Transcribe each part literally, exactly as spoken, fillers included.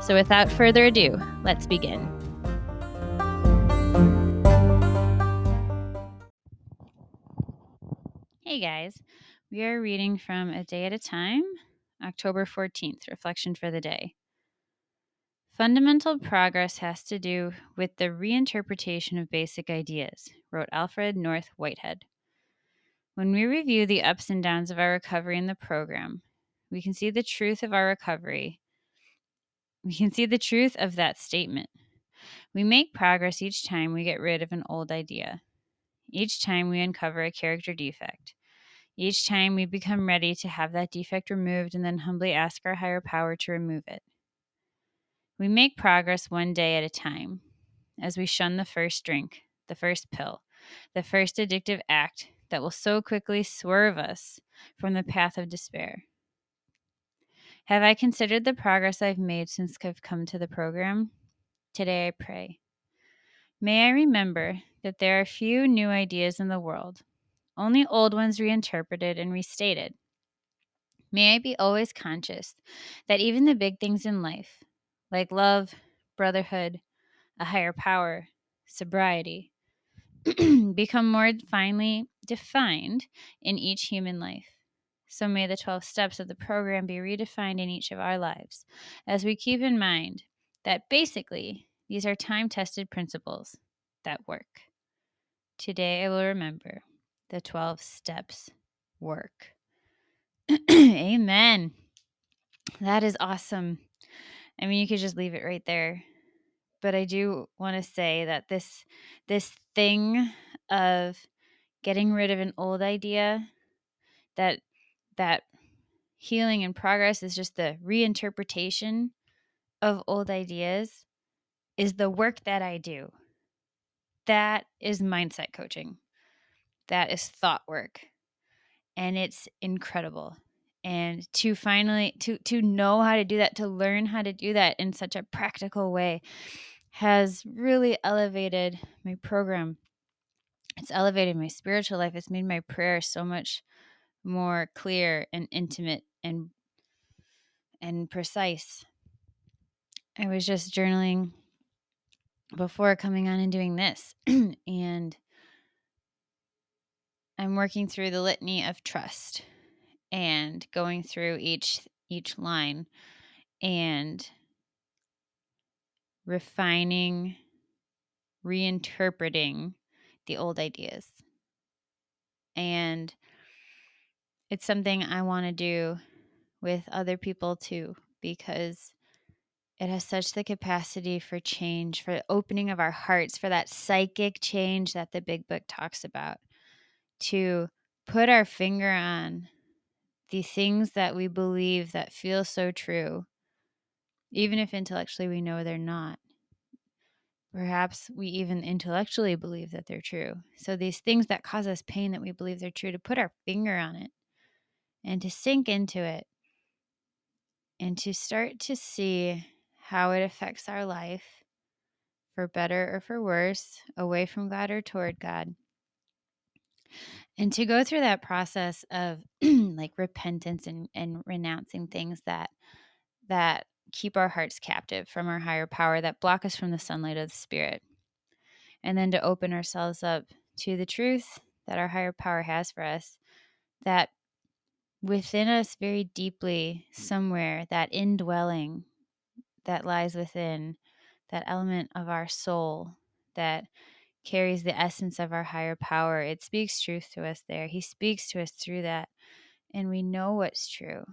So without further ado, let's begin. Hey guys, we are reading from A Day at a Time, October fourteenth, Reflection for the Day. Fundamental progress has to do with the reinterpretation of basic ideas, wrote Alfred North Whitehead. When we review the ups and downs of our recovery in the program, we can see the truth of our recovery We can see the truth of that statement. We make progress each time we get rid of an old idea. Each time we uncover a character defect. Each time we become ready to have that defect removed and then humbly ask our higher power to remove it. We make progress one day at a time, as we shun the first drink, the first pill, the first addictive act that will so quickly swerve us from the path of despair. Have I considered the progress I've made since I've come to the program? Today I pray. May I remember that there are few new ideas in the world, only old ones reinterpreted and restated. May I be always conscious that even the big things in life, like love, brotherhood, a higher power, sobriety, become more finely defined in each human life. So may the twelve steps of the program be redefined in each of our lives, as we keep in mind that basically these are time-tested principles that work. Today I will remember the twelve steps work. Amen. That is awesome. I mean, you could just leave it right there. But I do want to say that this this thing of getting rid of an old idea, that that healing and progress is just the reinterpretation of old ideas, is the work that I do. That is mindset coaching. That is thought work. And it's incredible. And to finally, to, to know how to do that, to learn how to do that in such a practical way has really elevated my program. It's elevated my spiritual life. It's made my prayer so much more clear and intimate and and precise. I was just journaling before coming on and doing this, and I'm working through the litany of trust and going through each each line and refining, reinterpreting the old ideas. And it's something I want to do with other people too, because it has such the capacity for change, for opening of our hearts, for that psychic change that the big book talks about, to put our finger on the things that we believe that feel so true, even if intellectually we know they're not. Perhaps we even intellectually believe that they're true. So these things that cause us pain that we believe they're true, to put our finger on it, and to sink into it, and to start to see how it affects our life, for better or for worse, away from God or toward God. And to go through that process of like repentance and, and renouncing things that that keep our hearts captive from our higher power, that block us from the sunlight of the Spirit. And then to open ourselves up to the truth that our higher power has for us, that within us very deeply somewhere, that indwelling that lies within, that element of our soul that carries the essence of our higher power. It speaks truth to us there. He speaks to us through that, and we know what's true.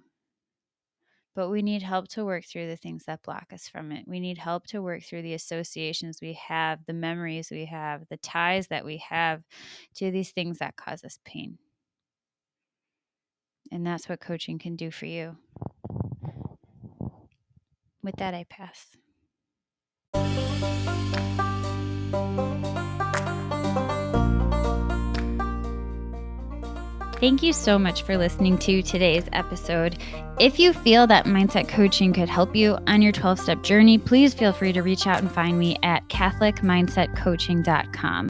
But we need help to work through the things that block us from it. We need help to work through the associations we have, the memories we have, the ties that we have to these things that cause us pain. And that's what coaching can do for you. With that, I pass. Thank you so much for listening to today's episode. If you feel that mindset coaching could help you on your twelve-step journey, please feel free to reach out and find me at catholic mindset coaching dot com.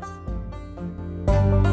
Thank you.